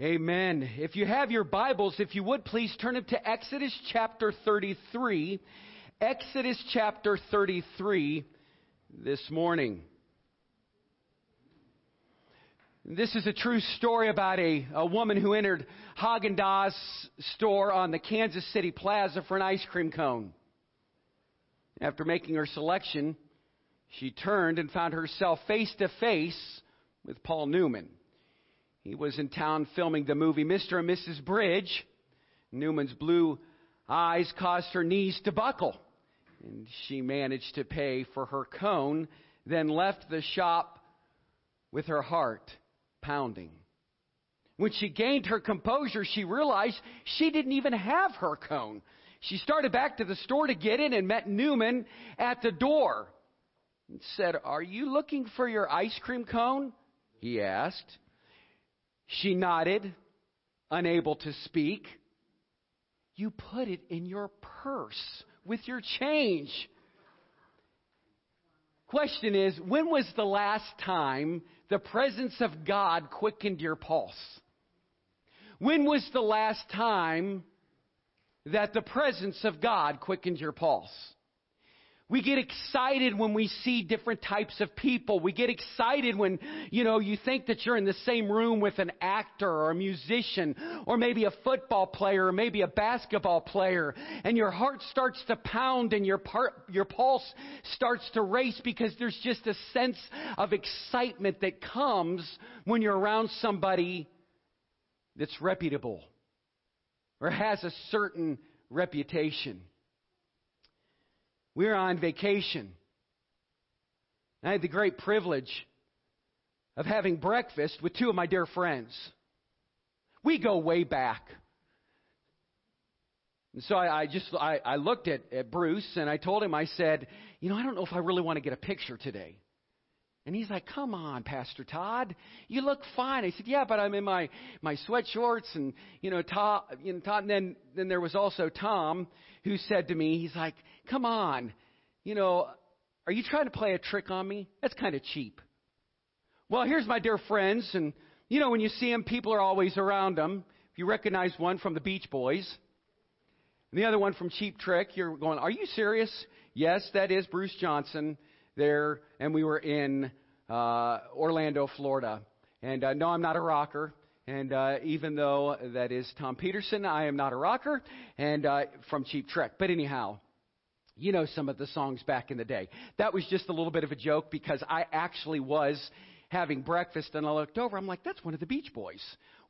Amen. If you have your Bibles, if you would, please turn them to Exodus chapter 33. Exodus chapter 33 this morning. This is a true story about a woman who entered Haagen-Dazs store on the Kansas City Plaza for an ice cream cone. After making her selection, she turned and found herself face to face with Paul Newman. He was in town filming the movie Mr. and Mrs. Bridge. Newman's blue eyes caused her knees to buckle, and she managed to pay for her cone, then left the shop with her heart pounding. When she gained her composure, she realized she didn't even have her cone. She started back to the store to get in and met Newman at the door and said, "Are you looking for your ice cream cone?" he asked. She nodded, unable to speak. "You put it in your purse with your change." Question is, when was the last time the presence of God quickened your pulse? When was the last time that the presence of God quickened your pulse? We get excited when we see different types of people. We get excited when, you think that you're in the same room with an actor or a musician or maybe a football player or maybe a basketball player, and your heart starts to pound and your pulse starts to race because there's just a sense of excitement that comes when you're around somebody that's reputable or has a certain reputation. We were on vacation. I had the great privilege of having breakfast with two of my dear friends. We go way back. And so I looked at Bruce and I told him, I said, I don't know if I really want to get a picture today. And he's like, "Come on, Pastor Todd, you look fine." I said, "Yeah, but I'm in my sweatshorts and, Todd." And then there was also Tom who said to me, he's like, "Come on, are you trying to play a trick on me? That's kind of cheap." Well, here's my dear friends. And, when you see them, people are always around them. If you recognize one from the Beach Boys and the other one from Cheap Trick, you're going, "Are you serious?" Yes, that is Bruce Johnson there. And we were in Orlando, Florida. And no, I'm not a rocker. And even though that is Tom Peterson, I am not a rocker, and from Cheap Trick. But anyhow, some of the songs back in the day. That was just a little bit of a joke because I actually was having breakfast and I looked over. I'm like, that's one of the Beach Boys.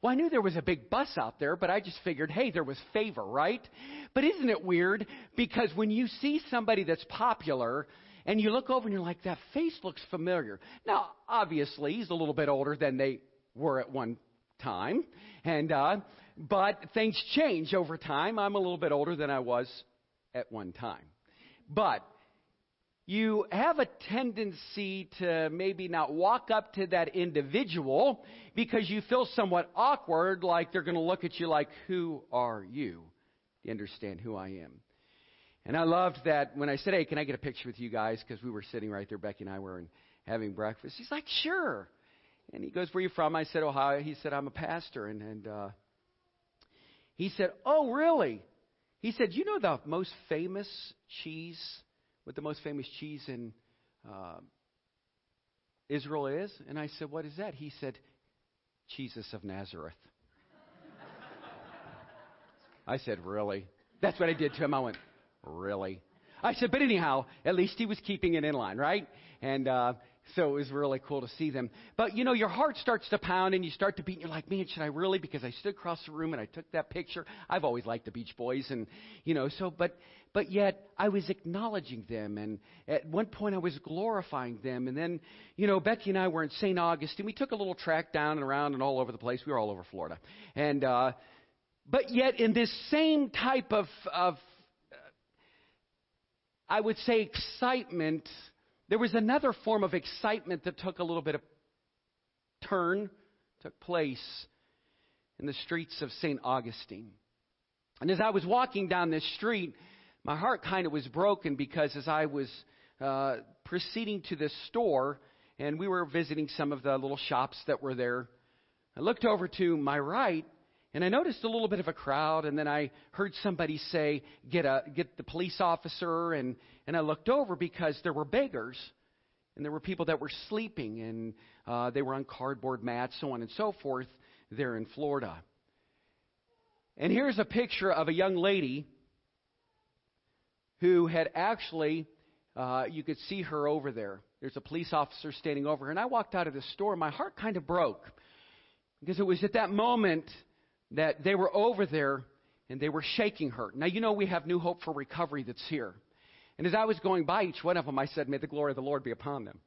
Well, I knew there was a big bus out there, but I just figured, hey, there was favor, right? But isn't it weird? Because when you see somebody that's popular and you look over and you're like, that face looks familiar. Now, obviously, he's a little bit older than they were at one time. And but things change over time. I'm a little bit older than I was at one time. But you have a tendency to maybe not walk up to that individual because you feel somewhat awkward, like they're going to look at you like, "Who are you? Do you understand who I am?" And I loved that when I said, "Hey, can I get a picture with you guys?" Because we were sitting right there, Becky and I were having breakfast. He's like, "Sure." And he goes, "Where are you from?" I said, "Ohio." He said, "I'm a pastor." And he said, "Oh, really?" He said, "You know the most famous cheese, what the most famous cheese in Israel is?" And I said, "What is that?" He said, "Jesus of Nazareth." I said, "Really?" That's what I did to him. I went, "Really?" I said, but anyhow, at least he was keeping it in line, right? And so it was really cool to see them. But, your heart starts to pound and you start to beat. And you're like, man, should I really? Because I stood across the room and I took that picture. I've always liked the Beach Boys. And, but yet I was acknowledging them. And at one point I was glorifying them. And then, Becky and I were in St. Augustine. We took a little track down and around and all over the place. We were all over Florida. And but yet in this same type of I would say excitement, there was another form of excitement that took a little bit of turn, took place in the streets of St. Augustine. And as I was walking down this street, my heart kind of was broken because as I was proceeding to this store, and we were visiting some of the little shops that were there, I looked over to my right, and I noticed a little bit of a crowd, and then I heard somebody say, get the police officer, and I looked over because there were beggars, and there were people that were sleeping, and they were on cardboard mats, so on and so forth, there in Florida. And here's a picture of a young lady who had actually, you could see her over there. There's a police officer standing over her, and I walked out of the store. My heart kind of broke because it was at that moment that they were over there and they were shaking her. Now, you know, we have New Hope for Recovery that's here. And as I was going by each one of them, I said, may the glory of the Lord be upon them.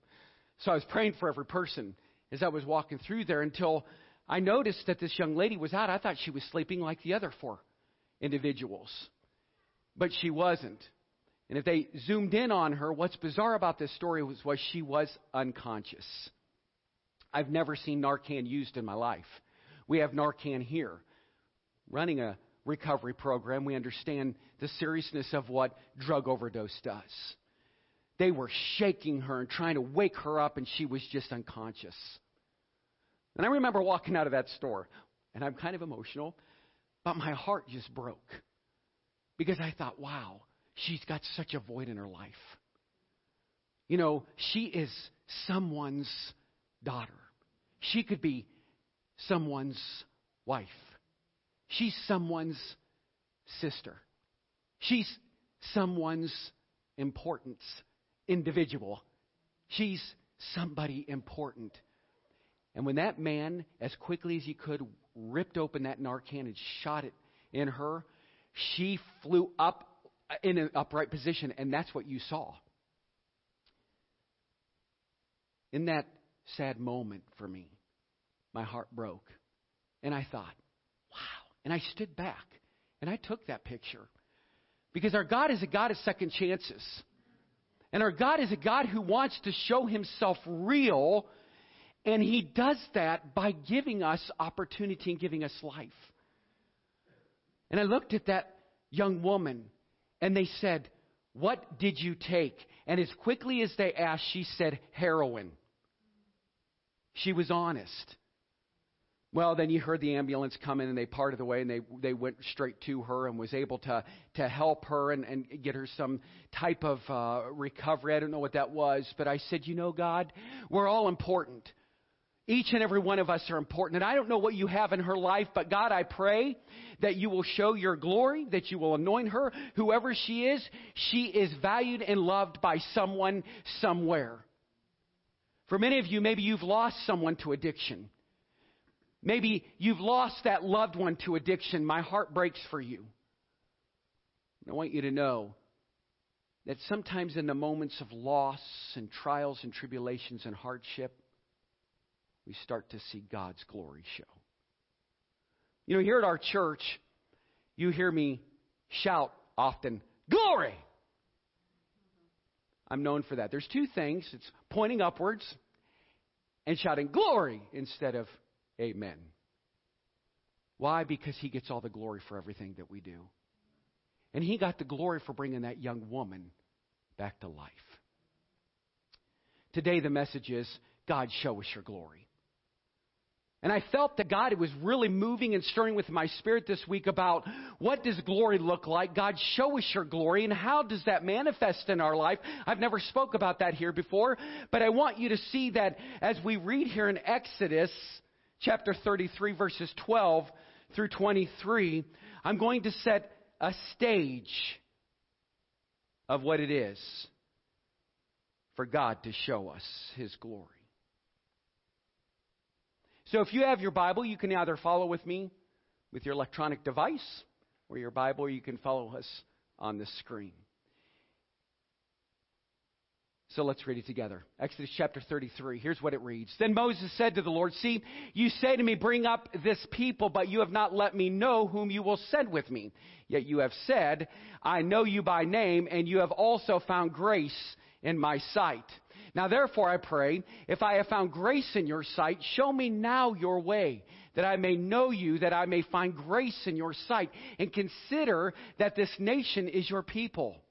So I was praying for every person as I was walking through there until I noticed that this young lady was out. I thought she was sleeping like the other four individuals, but she wasn't. And if they zoomed in on her, what's bizarre about this story was she was unconscious. I've never seen Narcan used in my life. We have Narcan here. Running a recovery program, we understand the seriousness of what drug overdose does. They were shaking her and trying to wake her up, and she was just unconscious. And I remember walking out of that store, and I'm kind of emotional, but my heart just broke because I thought, wow, she's got such a void in her life. You know, she is someone's daughter. She could be someone's wife. She's someone's sister. She's someone's important individual. She's somebody important. And when that man, as quickly as he could, ripped open that Narcan and shot it in her, she flew up in an upright position, and that's what you saw. In that sad moment for me, my heart broke, and I thought, wow. And I stood back, and I took that picture, because our God is a God of second chances, and our God is a God who wants to show himself real, and he does that by giving us opportunity and giving us life. And I looked at that young woman, and they said, what did you take? And as quickly as they asked, she said, heroin. She was honest. Well, then you heard the ambulance come in, and they parted the way, and they went straight to her and was able to help her and get her some type of recovery. I don't know what that was, but I said, you know, God, we're all important. Each and every one of us are important. And I don't know what you have in her life, but God, I pray that you will show your glory, that you will anoint her. Whoever she is valued and loved by someone somewhere. For many of you, maybe you've lost someone to addiction. Maybe you've lost that loved one to addiction. My heart breaks for you. And I want you to know that sometimes in the moments of loss and trials and tribulations and hardship, we start to see God's glory show. You know, here at our church, you hear me shout often, glory! I'm known for that. There's two things. It's pointing upwards and shouting glory instead of amen. Why? Because he gets all the glory for everything that we do. And he got the glory for bringing that young woman back to life. Today the message is, God, show us your glory. And I felt that God was really moving and stirring with my spirit this week about what does glory look like? God, show us your glory, and how does that manifest in our life? I've never spoke about that here before, but I want you to see that as we read here in Exodus chapter 33, verses 12 through 23, I'm going to set a stage of what it is for God to show us his glory. So if you have your Bible, you can either follow with me with your electronic device or your Bible, or you can follow us on the screen. So let's read it together. Exodus chapter 33. Here's what it reads. Then Moses said to the Lord, see, you say to me, bring up this people, but you have not let me know whom you will send with me. Yet you have said, I know you by name, and you have also found grace in my sight. Now therefore I pray, if I have found grace in your sight, show me now your way, that I may know you, that I may find grace in your sight, and consider that this nation is your people.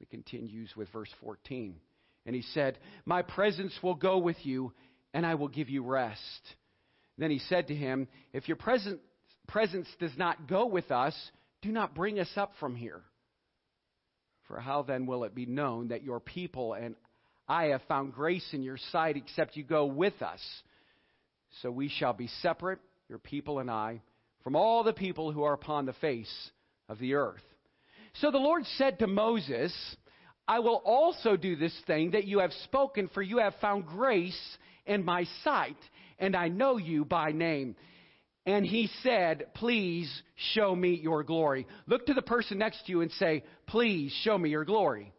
It continues with verse 14. And he said, my presence will go with you, and I will give you rest. Then he said to him, if your presence does not go with us, do not bring us up from here. For how then will it be known that your people and I have found grace in your sight except you go with us? So we shall be separate, your people and I, from all the people who are upon the face of the earth. So the Lord said to Moses, I will also do this thing that you have spoken, for you have found grace in my sight, and I know you by name. And he said, please show me your glory. Look to the person next to you and say, please show me your glory.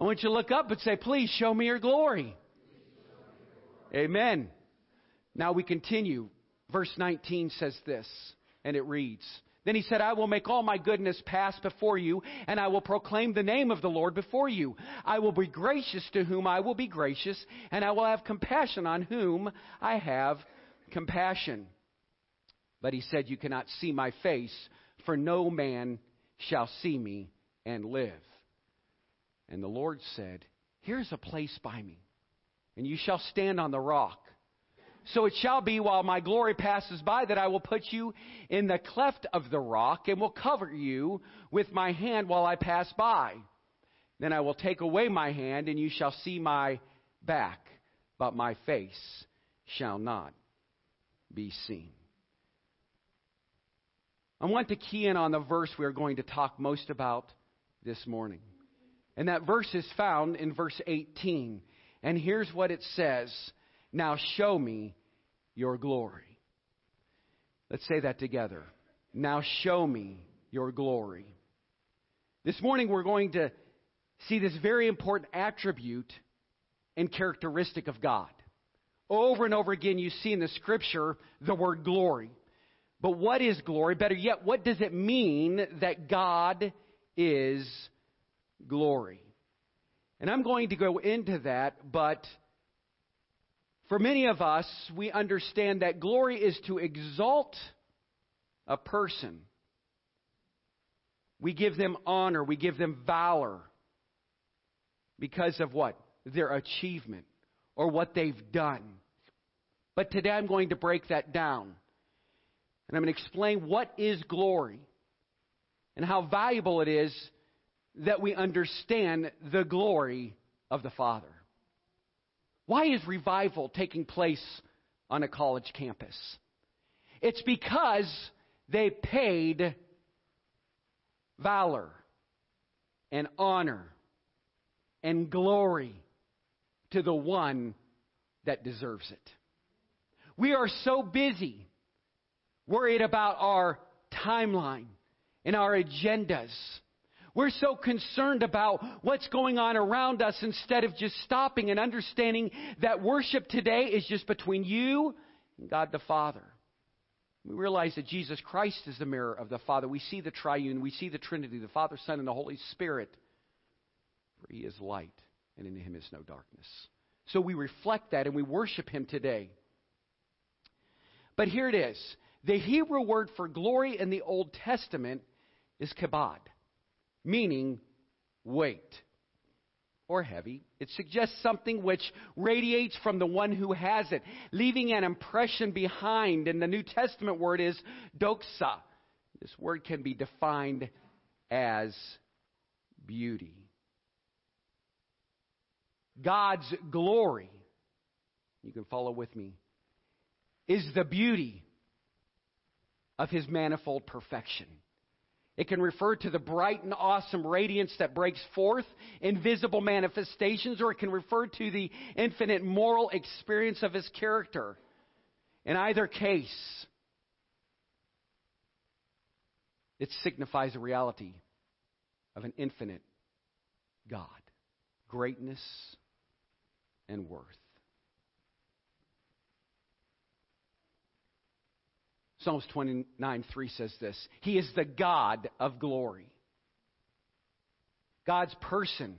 I want you to look up and say, please show me your glory. Amen. Now we continue. Verse 19 says this, and it reads, then he said, I will make all my goodness pass before you, and I will proclaim the name of the Lord before you. I will be gracious to whom I will be gracious, and I will have compassion on whom I have compassion. But he said, you cannot see my face, for no man shall see me and live. And the Lord said, here's a place by me, and you shall stand on the rock. So it shall be while my glory passes by that I will put you in the cleft of the rock and will cover you with my hand while I pass by. Then I will take away my hand and you shall see my back, but my face shall not be seen. I want to key in on the verse we are going to talk most about this morning. And that verse is found in verse 18. And here's what it says. Now show me your glory. Let's say that together. Now show me your glory. This morning we're going to see this very important attribute and characteristic of God. Over and over again you see in the Scripture the word glory. But what is glory? Better yet, what does it mean that God is glory? And I'm going to go into that, but for many of us, we understand that glory is to exalt a person. We give them honor. We give them valor because of what? Their achievement or what they've done. But today I'm going to break that down. And I'm going to explain what is glory and how valuable it is that we understand the glory of the Father. Why is revival taking place on a college campus? It's because they paid valor and honor and glory to the one that deserves it. We are so busy worried about our timeline and our agendas. We're so concerned about what's going on around us instead of just stopping and understanding that worship today is just between you and God the Father. We realize that Jesus Christ is the mirror of the Father. We see the triune. We see the Trinity, the Father, Son, and the Holy Spirit. For he is light, and in him is no darkness. So we reflect that and we worship him today. But here it is. The Hebrew word for glory in the Old Testament is kabod, meaning weight or heavy. It suggests something which radiates from the one who has it, leaving an impression behind. And the New Testament word is doxa. This word can be defined as beauty. God's glory, you can follow with me, is the beauty of his manifold perfection. It can refer to the bright and awesome radiance that breaks forth in visible manifestations, or it can refer to the infinite moral experience of his character. In either case, it signifies the reality of an infinite God, greatness and worth. Psalms 29:3 says this. He is the God of glory. God's person,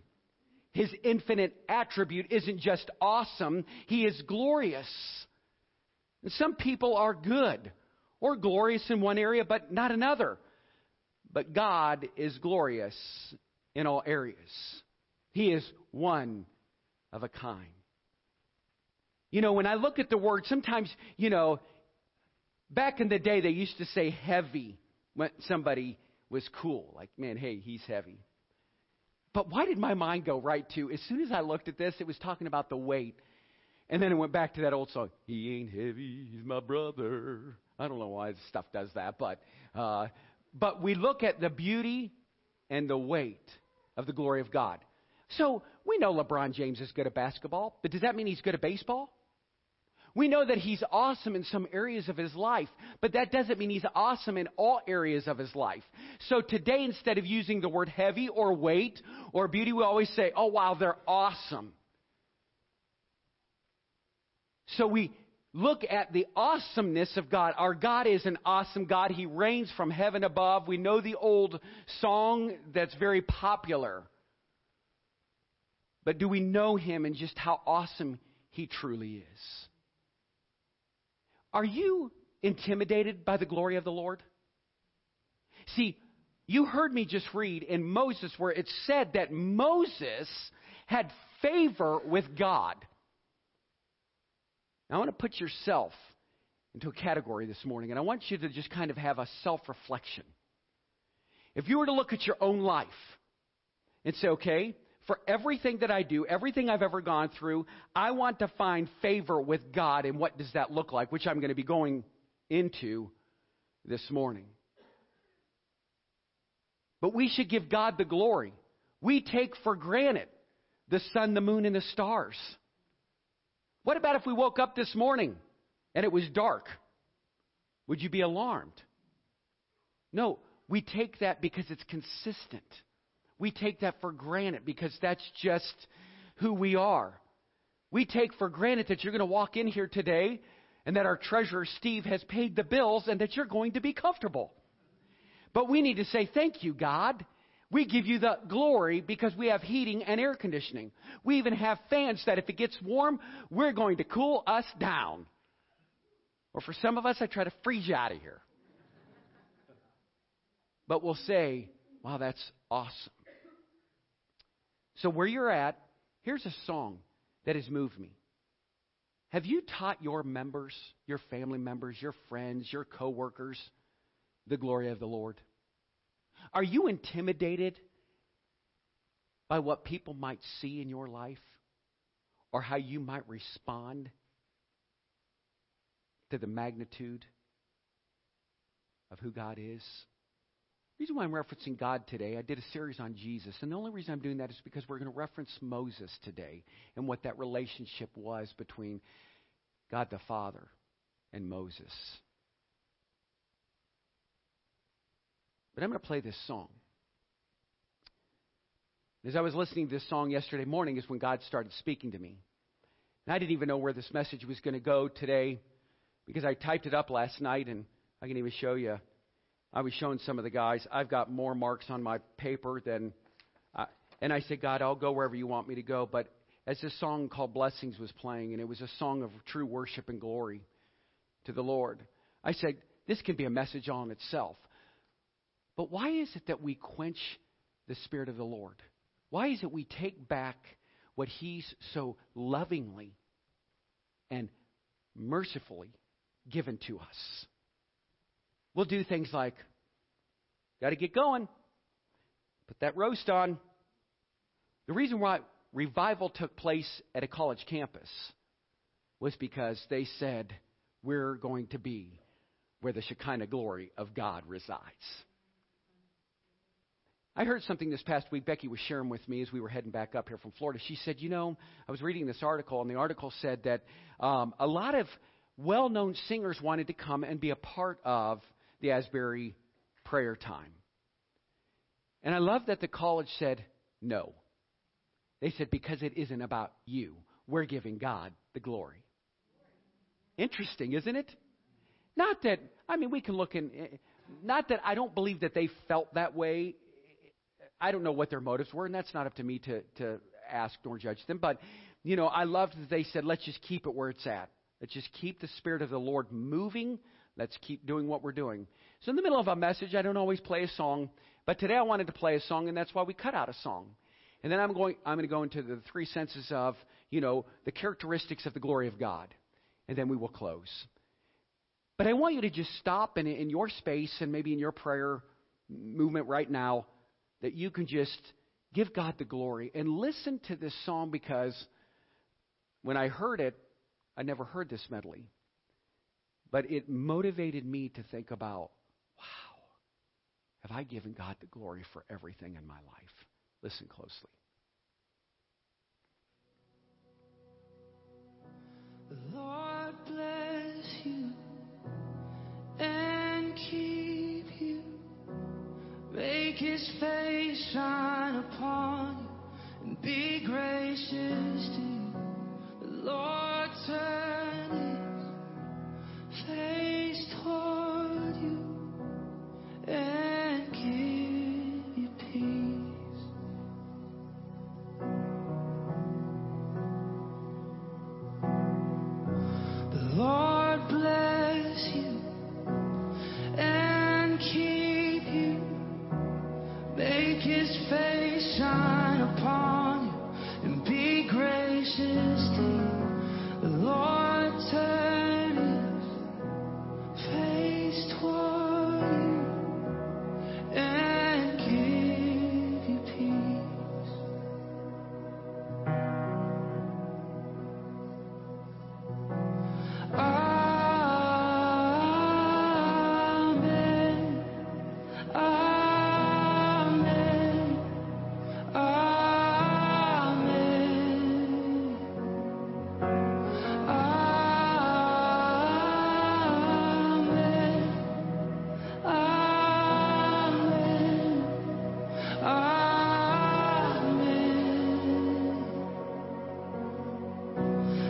his infinite attribute isn't just awesome. He is glorious. And some people are good or glorious in one area, but not another. But God is glorious in all areas. He is one of a kind. You know, when I look at the word, sometimes, you know, back in the day they used to say heavy when somebody was cool. Like, man, hey, he's heavy. But why did my mind go right to, as soon as I looked at this, it was talking about the weight. And then it went back to that old song, he ain't heavy, he's my brother. I don't know why this stuff does that, but we look at the beauty and the weight of the glory of God. So we know LeBron James is good at basketball, but does that mean he's good at baseball? We know that he's awesome in some areas of his life, but that doesn't mean he's awesome in all areas of his life. So today, instead of using the word heavy or weight or beauty, we always say, oh, wow, they're awesome. So we look at the awesomeness of God. Our God is an awesome God. He reigns from heaven above. We know the old song that's very popular. But do we know him and just how awesome he truly is? Are you intimidated by the glory of the Lord? See, you heard me just read in Moses where it said that Moses had favor with God. Now, I want to put yourself into a category this morning, and I want you to just kind of have a self-reflection. If you were to look at your own life and say, okay, for everything that I do, everything I've ever gone through, I want to find favor with God. And what does that look like? Which I'm going to be going into this morning. But we should give God the glory. We take for granted the sun, the moon, and the stars. What about if we woke up this morning and it was dark? Would you be alarmed? No, we take that because it's consistent. We take that for granted because that's just who we are. We take for granted that you're going to walk in here today and that our treasurer, Steve, has paid the bills and that you're going to be comfortable. But we need to say, thank you, God. We give you the glory because we have heating and air conditioning. We even have fans that if it gets warm, we're going to cool us down. Or for some of us, I try to freeze you out of here. But we'll say, wow, that's awesome. So where you're at, here's a song that has moved me. Have you taught your members, your family members, your friends, your coworkers, the glory of the Lord? Are you intimidated by what people might see in your life or how you might respond to the magnitude of who God is? The reason why I'm referencing God today, I did a series on Jesus, and the only reason I'm doing that is because we're going to reference Moses today and what that relationship was between God the Father and Moses. But I'm going to play this song. As I was listening to this song yesterday morning is when God started speaking to me. And I didn't even know where this message was going to go today because I typed it up last night, and I can even show you. I was showing some of the guys. I've got more marks on my paper than... And I said, God, I'll go wherever you want me to go. But as this song called Blessings was playing, and it was a song of true worship and glory to the Lord, I said, this can be a message all in itself. But why is it that we quench the Spirit of the Lord? Why is it we take back what He's so lovingly and mercifully given to us? We'll do things like, got to get going, put that roast on. The reason why revival took place at a college campus was because they said, we're going to be where the Shekinah glory of God resides. I heard something this past week. Becky was sharing with me as we were heading back up here from Florida. She said, you know, I was reading this article, and the article said that a lot of well-known singers wanted to come and be a part of the Asbury prayer time. And I love that the college said no. They said, because it isn't about you. We're giving God the glory. Interesting, isn't it? Not that, I mean, we can look in, not that I don't believe that they felt that way. I don't know what their motives were, and that's not up to me to ask nor judge them. But, you know, I loved that they said, let's just keep it where it's at. Let's just keep the Spirit of the Lord moving. Let's keep doing what we're doing. So in the middle of a message, I don't always play a song, but today I wanted to play a song, and that's why we cut out a song. And then I'm going to go into the three senses of, you know, the characteristics of the glory of God, and then we will close. But I want you to just stop in your space and maybe in your prayer movement right now, that you can just give God the glory and listen to this song, because when I heard it, I never heard this medley, but it motivated me to think about, wow, have I given God the glory for everything in my life? Listen closely. Lord bless you and keep you. Make his face shine upon you and be gracious to you. The Lord turn his face toward you and give you peace. The Lord bless you and keep you. Make his face shine upon you and be gracious to you. The Lord turn his face toward you and give you peace. Amen. Amen. Amen. Amen. Amen. Amen. Amen.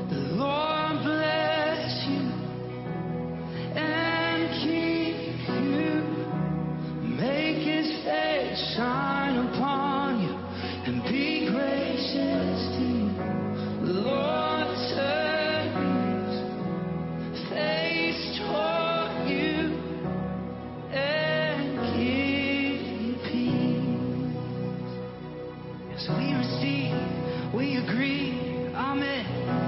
The Lord bless you and keep you. Make his face shine upon you and be gracious to you. The Lord turn his face toward you and give you peace. Yes, we receive, we agree. Amen. Amen. Amen. Amen. Amen. Amen. Amen. Amen. Amen. Amen. Amen.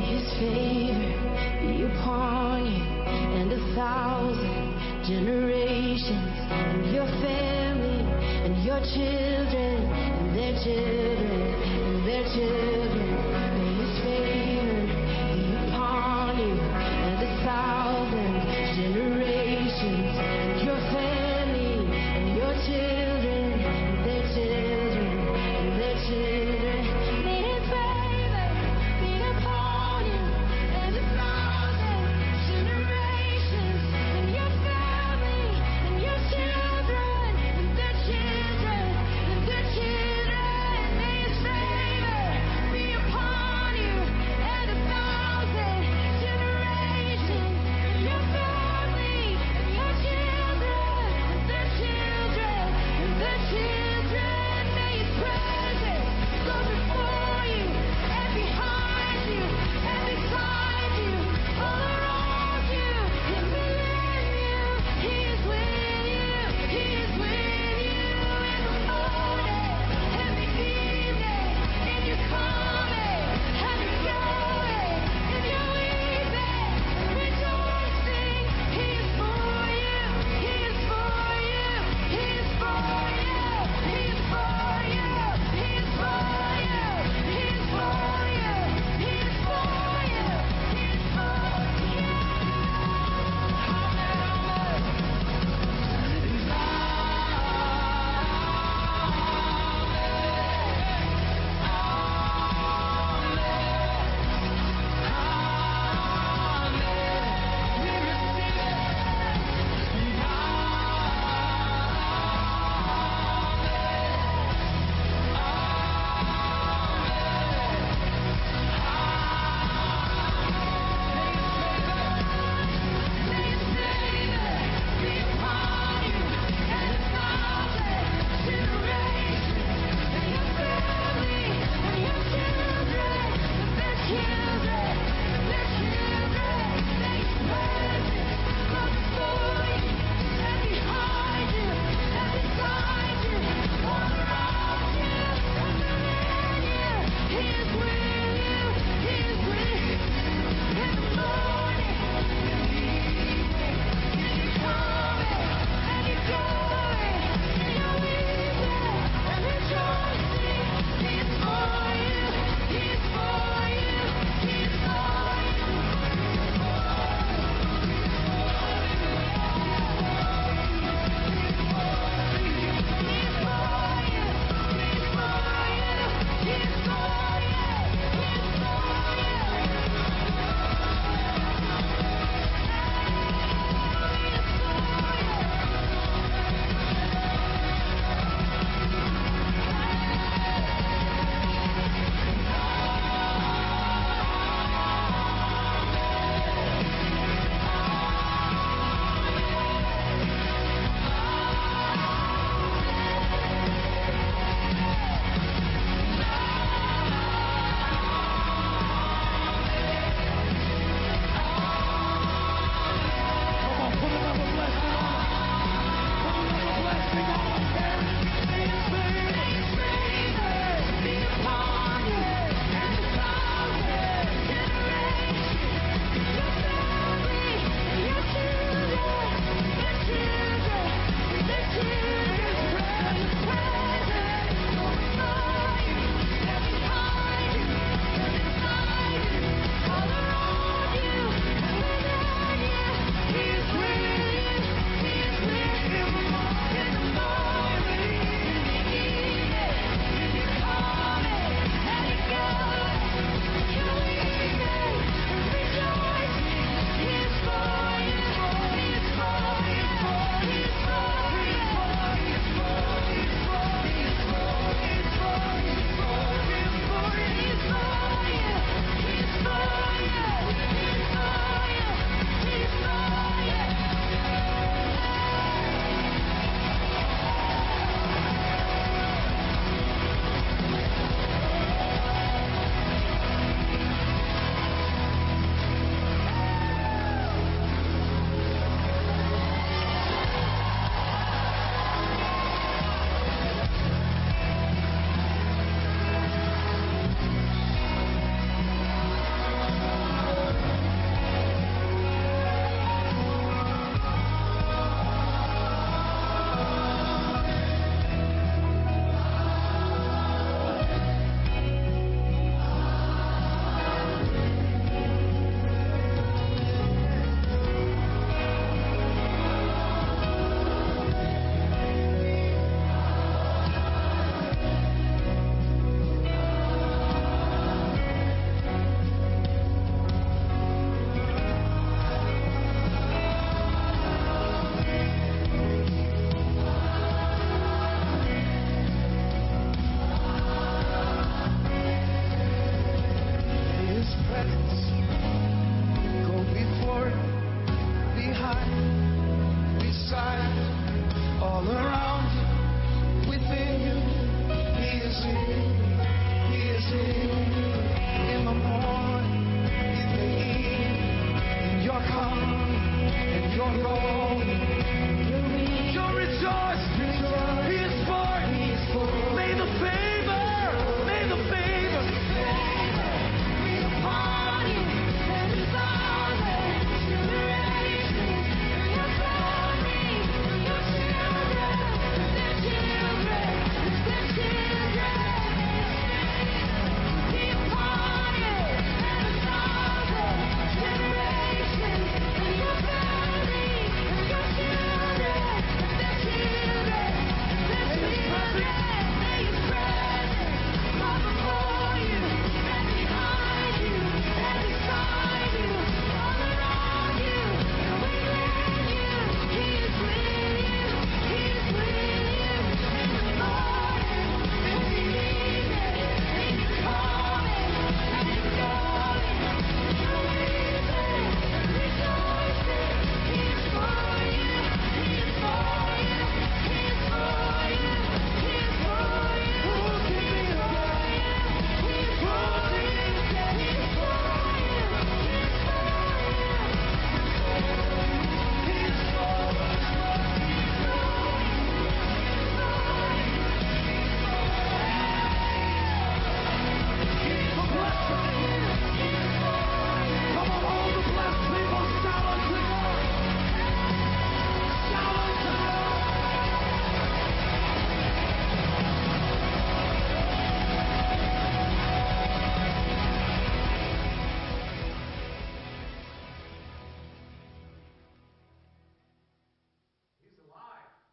His favor be upon you and 1,000 generations, and your family and your children and their children and their children. May his favor be upon you and 1,000 generations, and your family and your children and their children and their children. May his favor be upon you and 1,000 generations, and your family and your children and their children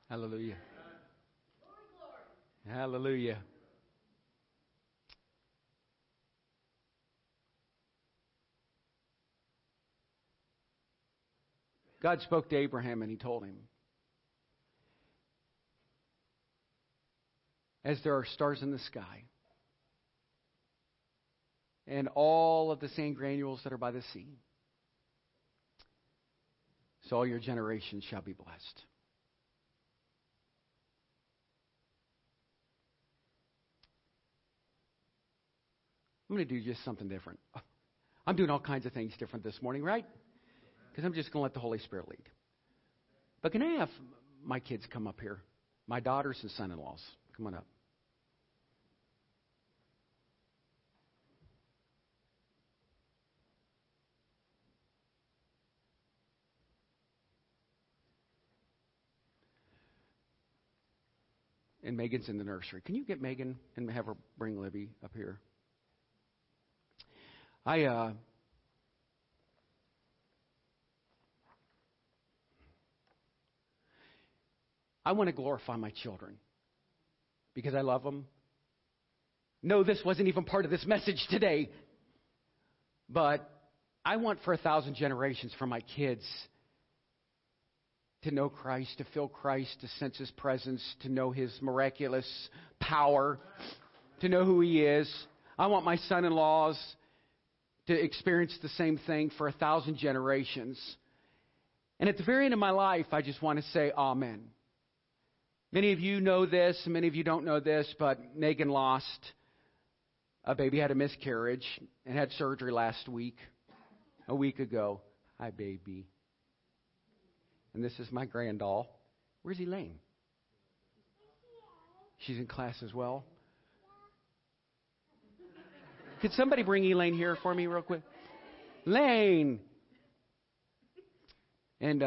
Hallelujah. Hallelujah. God spoke to Abraham and he told him, as there are stars in the sky and all of the sand granules that are by the sea, so all your generations shall be blessed. I'm going to do just something different. I'm doing all kinds of things different this morning, right? Because I'm just going to let the Holy Spirit lead. But can I have my kids come up here? My daughters and son-in-laws. Come on up. And Megan's in the nursery. Can you get Megan and have her bring Libby up here? I want to glorify my children because I love them. No, this wasn't even part of this message today, but I want for 1,000 generations for my kids to know Christ, to feel Christ, to sense His presence, to know His miraculous power, to know who He is. I want my son-in-laws to experience the same thing for 1,000 generations. And at the very end of my life, I just want to say amen. Many of you know this, many of you don't know this, but Megan lost a baby, had a miscarriage, and had surgery a week ago. Hi, baby. And this is my granddoll. Where's Elaine? She's in class as well. Could somebody bring Elaine here for me real quick? Elaine! And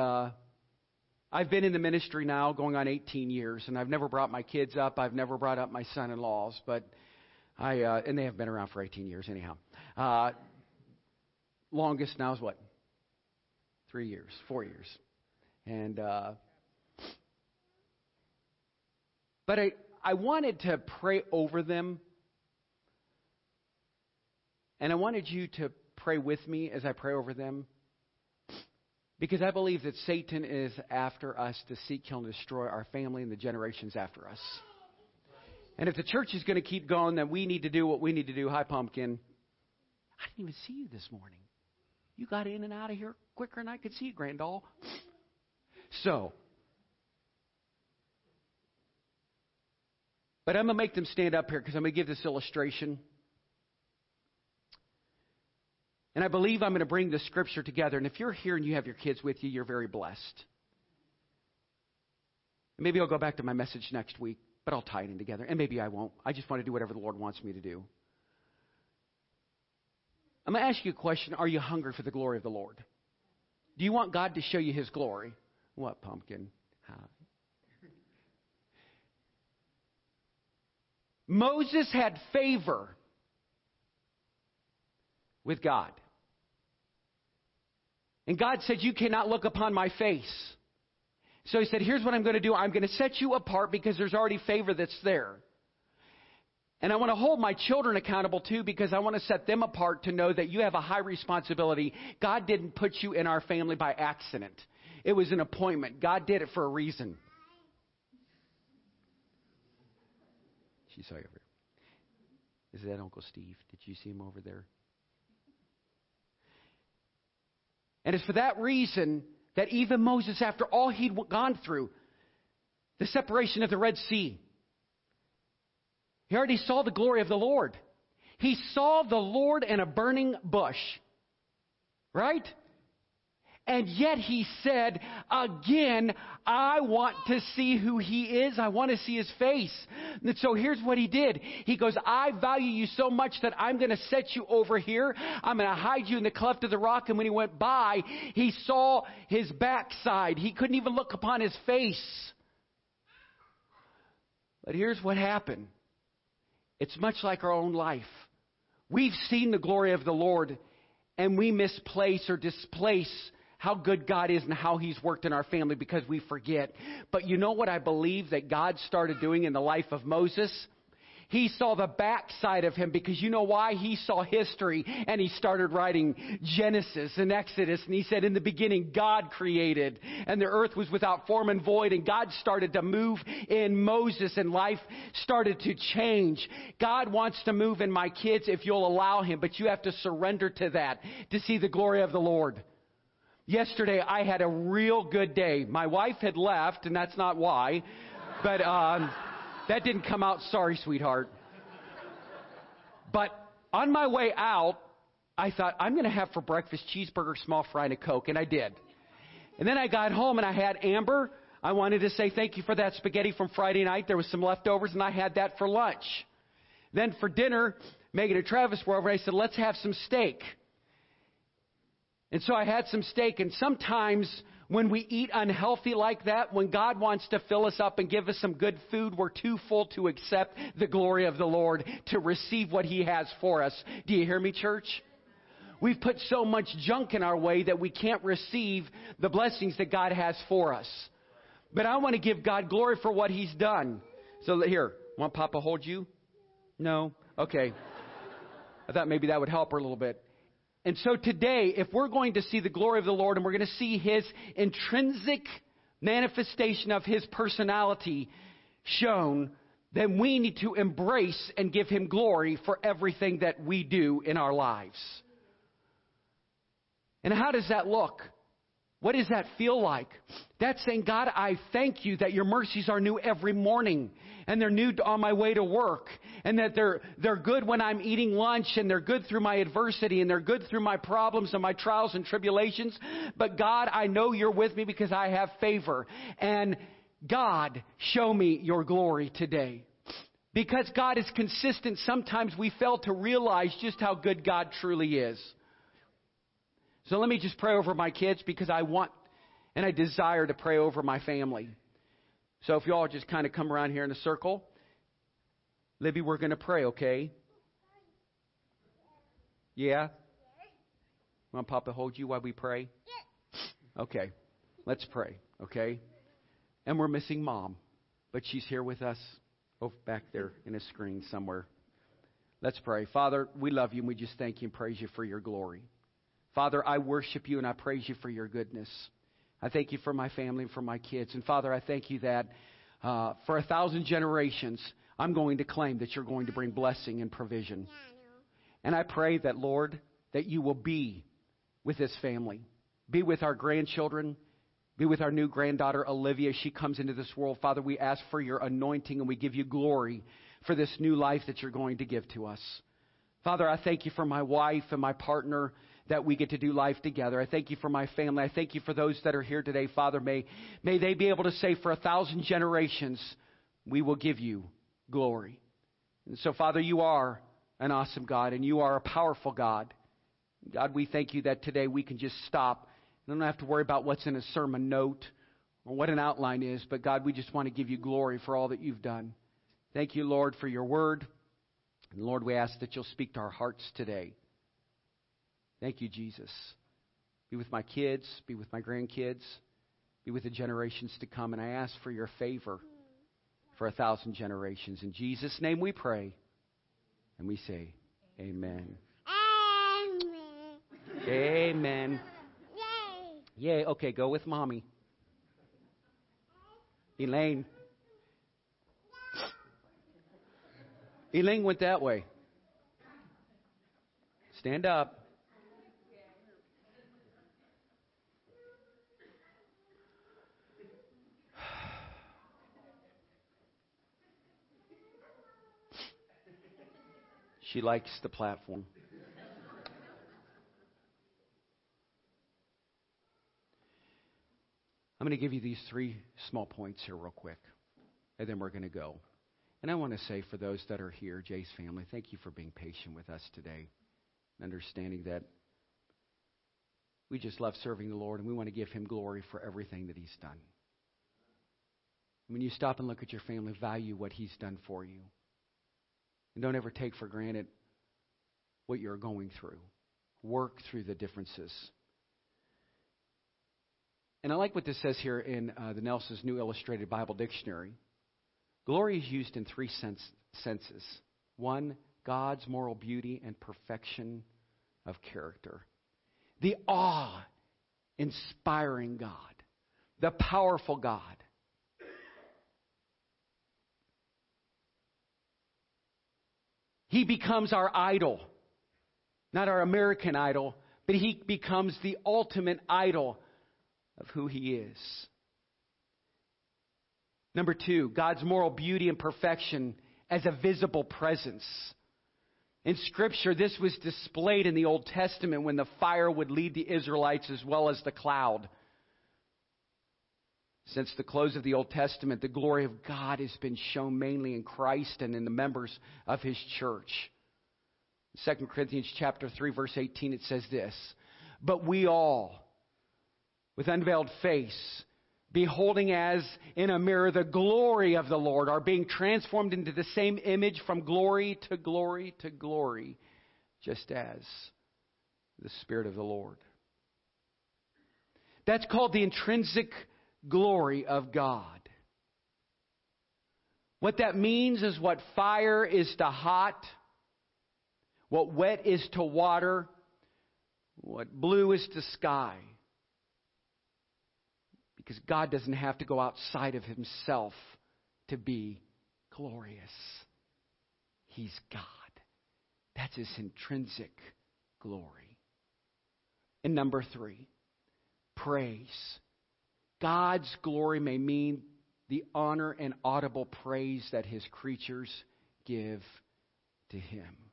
I've been in the ministry now going on 18 years, and I've never brought my kids up. I've never brought up my son-in-laws, but and they have been around for 18 years anyhow. Longest now is what? 4 years. And but I wanted to pray over them. And I wanted you to pray with me as I pray over them, because I believe that Satan is after us to seek, kill, and destroy our family and the generations after us. And if the church is going to keep going, then we need to do what we need to do. Hi, Pumpkin. I didn't even see you this morning. You got in and out of here quicker than I could see you, Grandall. So, but I'm going to make them stand up here because I'm going to give this illustration. And I believe I'm going to bring the scripture together. And if you're here and you have your kids with you, you're very blessed. And maybe I'll go back to my message next week, but I'll tie it in together. And maybe I won't. I just want to do whatever the Lord wants me to do. I'm going to ask you a question. Are you hungry for the glory of the Lord? Do you want God to show you His glory? What, Pumpkin? Hi. Moses had favor with God. And God said, you cannot look upon my face. So He said, here's what I'm going to do. I'm going to set you apart because there's already favor that's there. And I want to hold my children accountable too, because I want to set them apart to know that you have a high responsibility. God didn't put you in our family by accident. It was an appointment. God did it for a reason. She saw you over here. Is that Uncle Steve? Did you see him over there? And it's for that reason that even Moses, after all he'd gone through, the separation of the Red Sea, he already saw the glory of the Lord. He saw the Lord in a burning bush, right? And yet he said, again, I want to see who He is. I want to see His face. And so here's what he did. He goes, I value you so much that I'm going to set you over here. I'm going to hide you in the cleft of the rock. And when he went by, he saw his backside. He couldn't even look upon his face. But here's what happened. It's much like our own life. We've seen the glory of the Lord, and we misplace or displace how good God is and how he's worked in our family because we forget. But you know what I believe that God started doing in the life of Moses? He saw the backside of him, because you know why? He saw history, and he started writing Genesis and Exodus, and he said, in the beginning, God created, and the earth was without form and void, and God started to move in Moses, and life started to change. God wants to move in my kids if you'll allow him, but you have to surrender to that to see the glory of the Lord. Yesterday, I had a real good day. My wife had left, and that's not why, but... that didn't come out, sorry, sweetheart. But on my way out, I thought, I'm going to have for breakfast cheeseburger, small fry, and a Coke, and I did. And then I got home, and I had Amber. I wanted to say thank you for that spaghetti from Friday night. There was some leftovers, and I had that for lunch. Then for dinner, Megan and Travis were over, and I said, let's have some steak. And so I had some steak, and sometimes... when we eat unhealthy like that, when God wants to fill us up and give us some good food, we're too full to accept the glory of the Lord, to receive what he has for us. Do you hear me, church? We've put so much junk in our way that we can't receive the blessings that God has for us. But I want to give God glory for what he's done. So here, want Papa hold you? No? Okay. I thought maybe that would help her a little bit. And so today, if we're going to see the glory of the Lord and we're going to see his intrinsic manifestation of his personality shown, then we need to embrace and give him glory for everything that we do in our lives. And how does that look? What does that feel like? That's saying, God, I thank you that your mercies are new every morning, and they're new on my way to work, and that they're good when I'm eating lunch, and they're good through my adversity, and they're good through my problems and my trials and tribulations. But God, I know you're with me because I have favor. And God, show me your glory today. Because God is consistent, sometimes we fail to realize just how good God truly is. So let me just pray over my kids, because I want and I desire to pray over my family. So if you all just kind of come around here in a circle. Libby, we're going to pray, okay? Yeah? Want Papa hold you while we pray? Okay. Let's pray, okay? And we're missing Mom, but she's here with us over back there in a screen somewhere. Let's pray. Father, we love you, and we just thank you and praise you for your glory. Father, I worship you and I praise you for your goodness. I thank you for my family and for my kids. And Father, I thank you that for 1,000 generations, I'm going to claim that you're going to bring blessing and provision. And I pray that, Lord, that you will be with this family. Be with our grandchildren. Be with our new granddaughter, Olivia. She comes into this world. Father, we ask for your anointing, and we give you glory for this new life that you're going to give to us. Father, I thank you for my wife and my partner, that we get to do life together. I thank you for my family. I thank you for those that are here today. Father, may they be able to say for 1,000 generations, we will give you glory. And so, Father, you are an awesome God, and you are a powerful God. God, we thank you that today we can just stop. I don't have to worry about what's in a sermon note or what an outline is, but God, we just want to give you glory for all that you've done. Thank you, Lord, for your word. And Lord, we ask that you'll speak to our hearts today. Thank you, Jesus. Be with my kids. Be with my grandkids. Be with the generations to come. And I ask for your favor for 1,000 generations. In Jesus' name we pray. And we say, amen. Amen. Amen. Yay. Yay. Okay, go with Mommy. Elaine. Elaine went that way. Stand up. She likes the platform. I'm going to give you these three small points here real quick, and then we're going to go. And I want to say for those that are here, Jay's family, thank you for being patient with us today, understanding that we just love serving the Lord, and we want to give him glory for everything that he's done. When you stop and look at your family, value what he's done for you. And don't ever take for granted what you're going through. Work through the differences. And I like what this says here in the Nelson's New Illustrated Bible Dictionary. Glory is used in three senses. One, God's moral beauty and perfection of character. The awe-inspiring God. The powerful God. He becomes our idol. Not our American idol, but he becomes the ultimate idol of who he is. Number two, God's moral beauty and perfection as a visible presence. In Scripture, this was displayed in the Old Testament when the fire would lead the Israelites as well as the cloud. Since the close of the Old Testament, the glory of God has been shown mainly in Christ and in the members of his church. 2 Corinthians chapter 3, verse 18, it says this, "But we all, with unveiled face, beholding as in a mirror the glory of the Lord, are being transformed into the same image from glory to glory to glory, just as the Spirit of the Lord." That's called the intrinsic glory of God. What that means is what fire is to hot, what wet is to water, what blue is to sky. Because God doesn't have to go outside of himself to be glorious. He's God. That's his intrinsic glory. And number three, praise. God's glory may mean the honor and audible praise that his creatures give to him.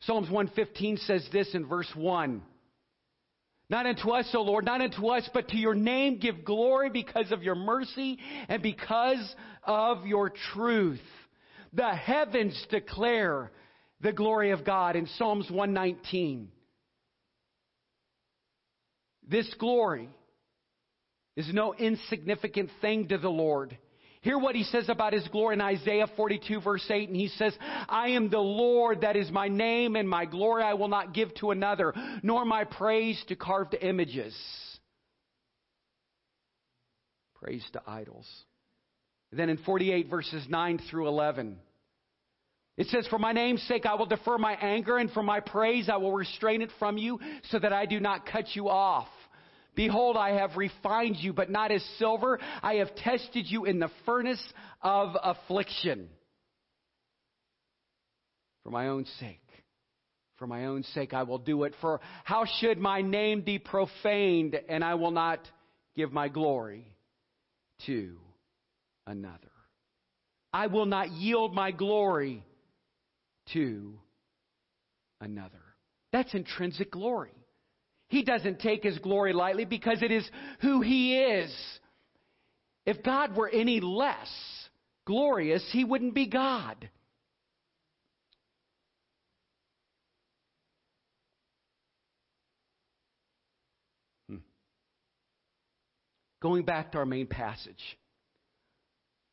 Psalms 115 says this in verse 1. "Not unto us, O Lord, not unto us, but to your name give glory because of your mercy and because of your truth. The heavens declare the glory of God." In Psalms 119. This glory is no insignificant thing to the Lord. Hear what he says about his glory in Isaiah 42, verse 8. And he says, "I am the Lord, that is my name, and my glory I will not give to another, nor my praise to carved images." Praise to idols. And then in 48, verses 9 through 11, it says, "For my name's sake I will defer my anger, and for my praise I will restrain it from you, so that I do not cut you off. Behold, I have refined you, but not as silver. I have tested you in the furnace of affliction. For my own sake I will do it. For how should my name be profaned? And I will not give my glory to another." I will not yield my glory to another. That's intrinsic glory. He doesn't take his glory lightly because it is who he is. If God were any less glorious, he wouldn't be God. Going back to our main passage,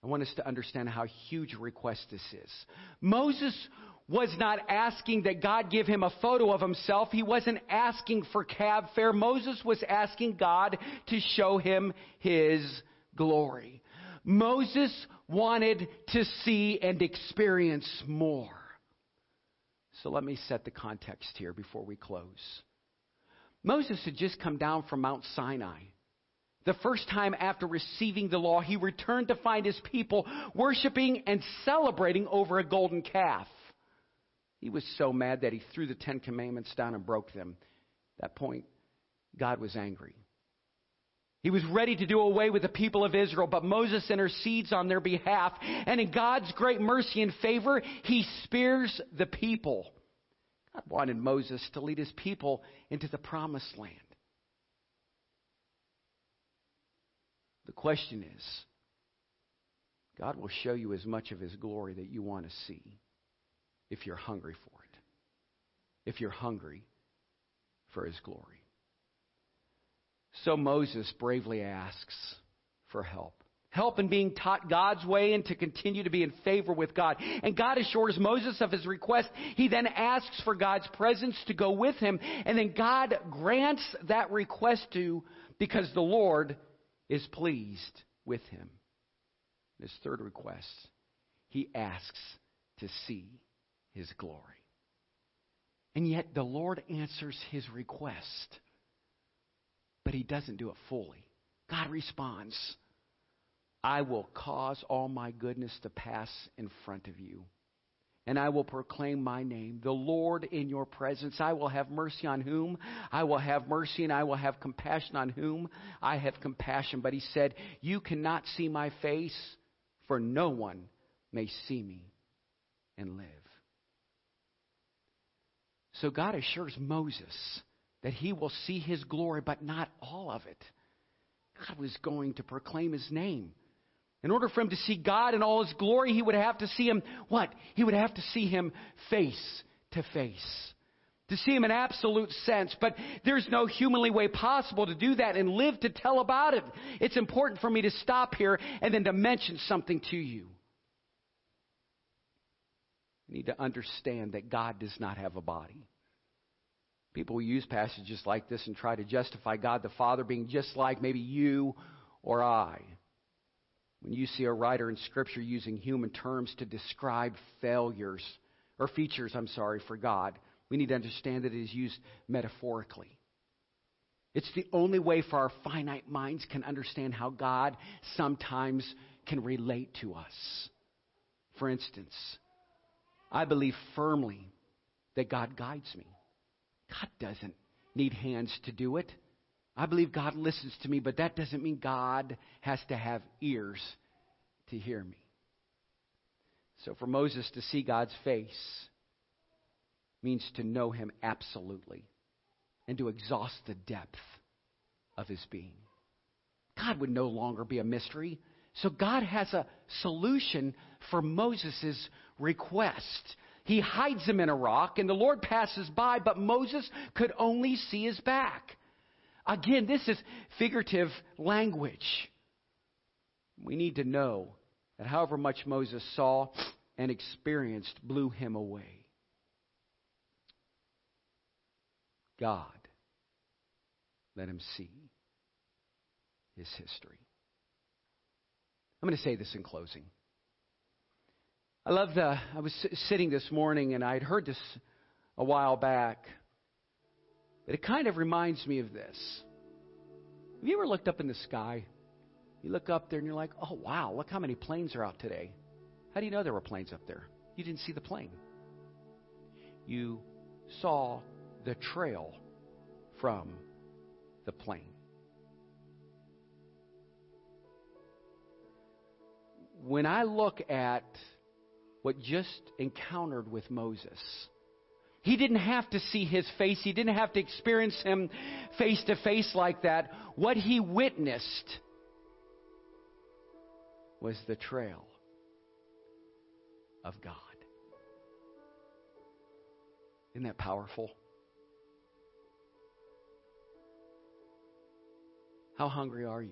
I want us to understand how huge a request this is. Moses was not asking that God give him a photo of himself. He wasn't asking for cab fare. Moses was asking God to show him his glory. Moses wanted to see and experience more. So let me set the context here before we close. Moses had just come down from Mount Sinai. The first time after receiving the law, he returned to find his people worshiping and celebrating over a golden calf. He was so mad that he threw the 10 commandments down and broke them. At that point, God was angry. He was ready to do away with the people of Israel, but Moses intercedes on their behalf. And in God's great mercy and favor, he spares the people. God wanted Moses to lead his people into the promised land. The question is, God will show you as much of his glory that you want to see. If you're hungry for it. If you're hungry for his glory. So Moses bravely asks for help. help in being taught God's way and to continue to be in favor with God. And God assures Moses of his request. He then asks for God's presence to go with him. And then God grants that request because the Lord is pleased with him. This third request, he asks to see his glory. And yet the Lord answers his request, but he doesn't do it fully. God responds, I will cause all my goodness to pass in front of you, and I will proclaim my name, the Lord, in your presence. I will have mercy on whom I will have mercy, and I will have compassion on whom I have compassion. But he said, you cannot see my face, for no one may see me and live. So God assures Moses that he will see his glory, but not all of it. God was going to proclaim his name. In order for him to see God in all his glory, he would have to see him, what? He would have to see him face to face, to see him in absolute sense. But there's no humanly way possible to do that and live to tell about it. It's important for me to stop here and then to mention something to you. You need to understand that God does not have a body. People use passages like this and try to justify God the Father being just like maybe you or I. When you see a writer in Scripture using human terms to describe failures or features, for God, we need to understand that it is used metaphorically. It's the only way for our finite minds can understand how God sometimes can relate to us. For instance, I believe firmly that God guides me. God doesn't need hands to do it. I believe God listens to me, but that doesn't mean God has to have ears to hear me. So for Moses to see God's face means to know him absolutely and to exhaust the depth of his being. God would no longer be a mystery. So God has a solution for Moses' request. He hides him in a rock, and the Lord passes by, but Moses could only see his back. Again, this is figurative language. We need to know that however much Moses saw and experienced blew him away. God let him see his history. I'm going to say this in closing. I was sitting this morning, and I'd heard this a while back, but it kind of reminds me of this. Have you ever looked up in the sky? You look up there and you're like, oh, wow, look how many planes are out today. How do you know there were planes up there? You didn't see the plane. You saw the trail from the plane. When I look at what just encountered with Moses, he didn't have to see his face. He didn't have to experience him face to face like that. What he witnessed was the trail of God. Isn't that powerful? How hungry are you?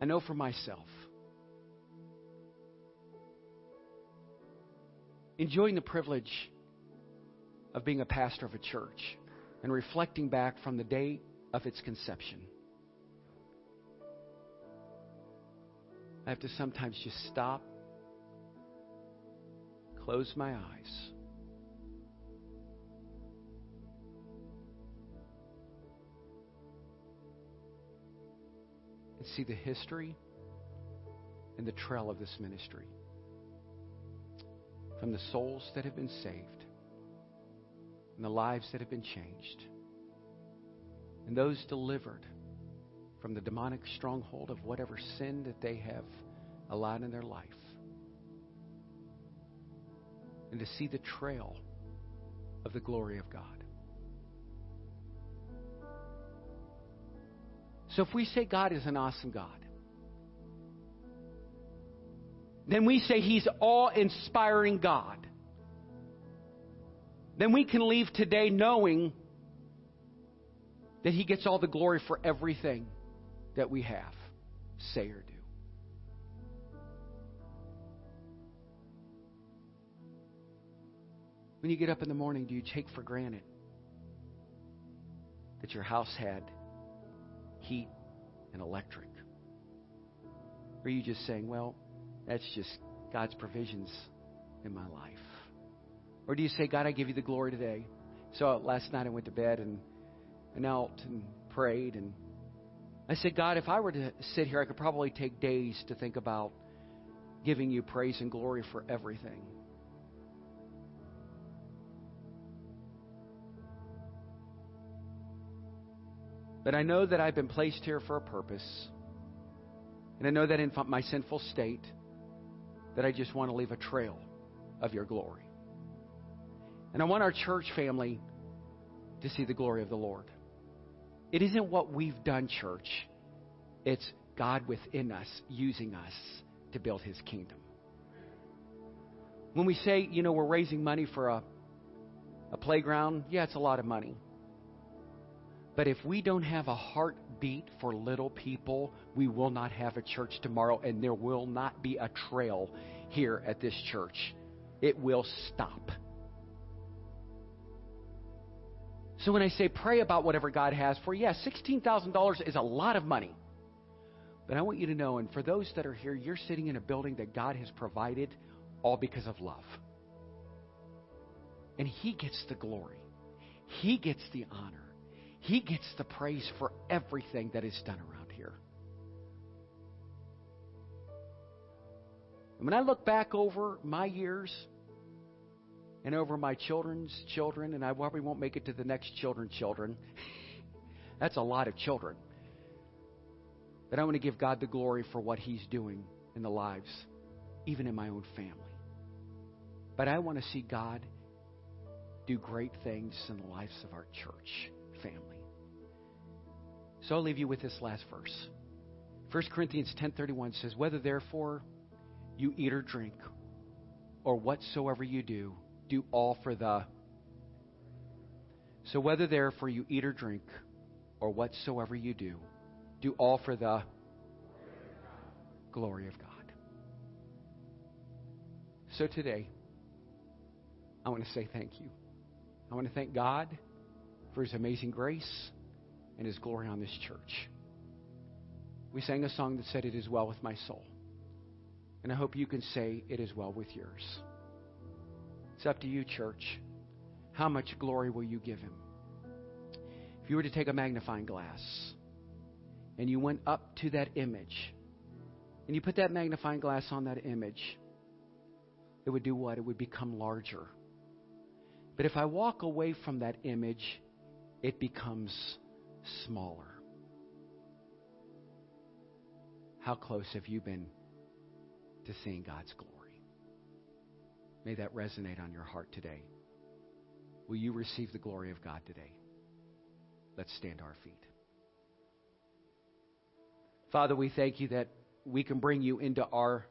I know for myself, enjoying the privilege of being a pastor of a church and reflecting back from the day of its conception, I have to sometimes just stop, close my eyes, and see the history and the trail of this ministry. From the souls that have been saved and the lives that have been changed and those delivered from the demonic stronghold of whatever sin that they have allowed in their life. And to see the trail of the glory of God. So if we say God is an awesome God, then we say He's awe-inspiring God. then we can leave today knowing that He gets all the glory for everything that we have, say or do. When you get up in the morning, do you take for granted that your house had heat and electric? Or are you just saying, well, that's just God's provisions in my life? Or do you say, God, I give you the glory today. So last night I went to bed and knelt and prayed, and I said, God, if I were to sit here, I could probably take days to think about giving you praise and glory for everything. But I know that I've been placed here for a purpose. And I know that in my sinful state, that I just want to leave a trail of your glory. And I want our church family to see the glory of the Lord. It isn't what we've done, church. It's God within us, using us to build His kingdom. When we say, you know, we're raising money for a playground, yeah, it's a lot of money. But if we don't have a heartbeat for little people, we will not have a church tomorrow, and there will not be a trail here at this church. It will stop. So when I say pray about whatever God has for you, yeah, $16,000 is a lot of money. But I want you to know, and for those that are here, you're sitting in a building that God has provided all because of love. And He gets the glory. He gets the honor. He gets the praise for everything that is done around here. And when I look back over my years and over my children's children, and I probably won't make it to the next children's children. That's a lot of children. But I want to give God the glory for what He's doing in the lives, even in my own family. But I want to see God do great things in the lives of our church family. So I'll leave you with this last verse. 1 Corinthians 10:31 says, whether therefore you eat or drink, or whatsoever you do, do all for the... So whether therefore you eat or drink, or whatsoever you do, do all for the glory of God. So today, I want to say thank you. I want to thank God for His amazing grace and His glory on this church. We sang a song that said, it is well with my soul. And I hope you can say, it is well with yours. It's up to you, church. How much glory will you give Him? If you were to take a magnifying glass and you went up to that image and you put that magnifying glass on that image, it would do what? It would become larger. But if I walk away from that image, it becomes smaller. How close have you been to seeing God's glory? May that resonate on your heart today. Will you receive the glory of God today? Let's stand to our feet. Father, we thank You that we can bring You into our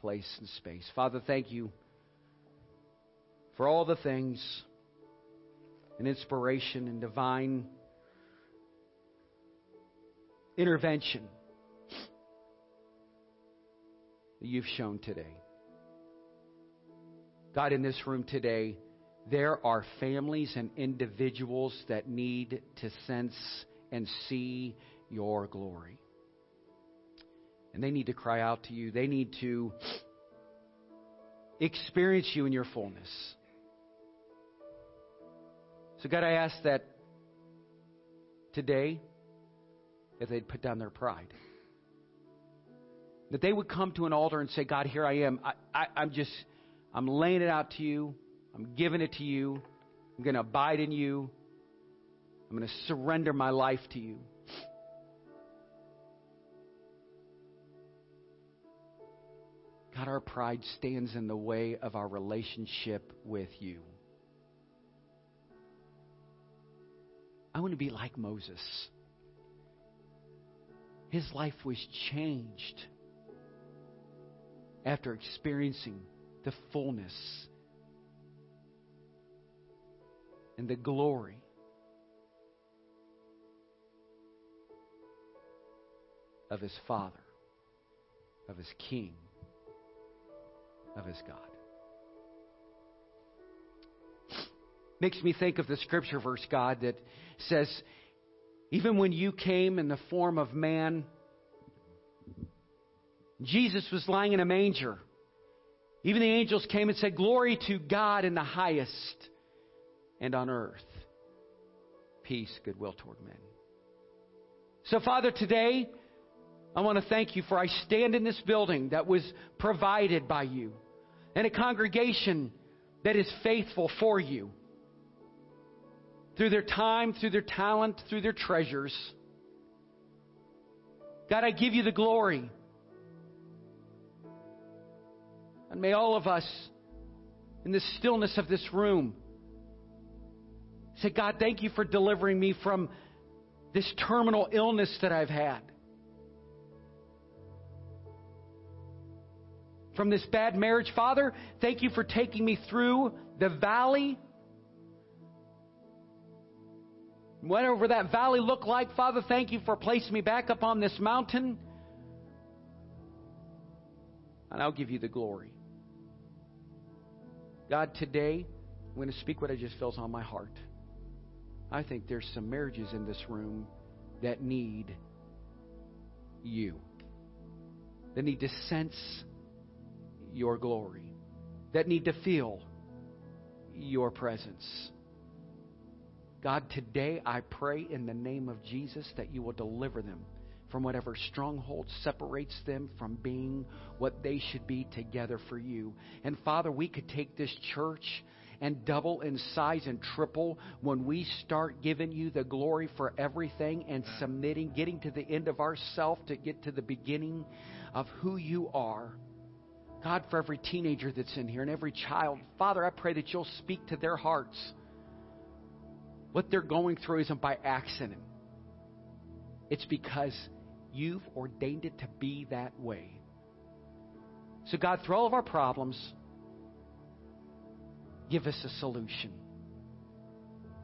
place and space. Father, thank You for all the things and inspiration and divine intervention that You've shown today. God, in this room today, there are families and individuals that need to sense and see Your glory. And they need to cry out to You. They need to experience You in Your fullness. So God, I ask that today, if they'd put down their pride, that they would come to an altar and say, God, here I am. I'm laying it out to You. I'm giving it to You. I'm going to abide in You. I'm going to surrender my life to You. God, our pride stands in the way of our relationship with You. I want to be like Moses. His life was changed after experiencing the fullness and the glory. Of his Father, of his King, of his God. Makes me think of the scripture verse, God, that says, even when you came in the form of man, Jesus was lying in a manger. Even the angels came and said, glory to God in the highest, and on earth, peace, goodwill toward men. So, Father, today, I want to thank you for I stand in this building that was provided by you and a congregation that is faithful for you. Through their time, through their talent, through their treasures. God, I give you the glory. And may all of us in the stillness of this room say, God, thank you for delivering me from this terminal illness that I've had. From this bad marriage. Father, thank you for taking me through the valley. Whatever that valley looked like, Father, thank you for placing me back up on this mountain. And I'll give you the glory. God, today, I'm going to speak what I just feels on my heart. I think there's some marriages in this room that need you. That need to sense your glory, that need to feel your presence. God, today I pray in the name of Jesus that you will deliver them from whatever stronghold separates them from being what they should be together for you. And Father, we could take this church and double in size and triple when we start giving you the glory for everything and submitting, getting to the end of ourself to get to the beginning of who you are. God, for every teenager that's in here and every child, Father, I pray that you'll speak to their hearts. What they're going through isn't by accident. It's because you've ordained it to be that way. So God, through all of our problems, give us a solution.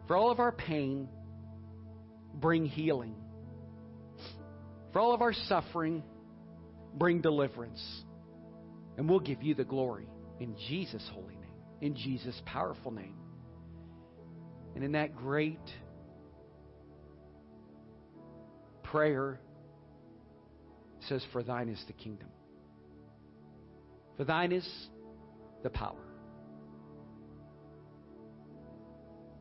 For all of our pain, bring healing. For all of our suffering, bring deliverance. And we'll give you the glory in Jesus' holy name, in Jesus' powerful name. And in that great prayer, it says, for thine is the kingdom. For thine is the power.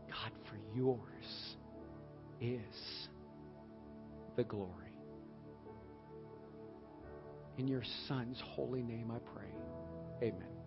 God, for yours is the glory. In your Son's holy name I pray. Amen.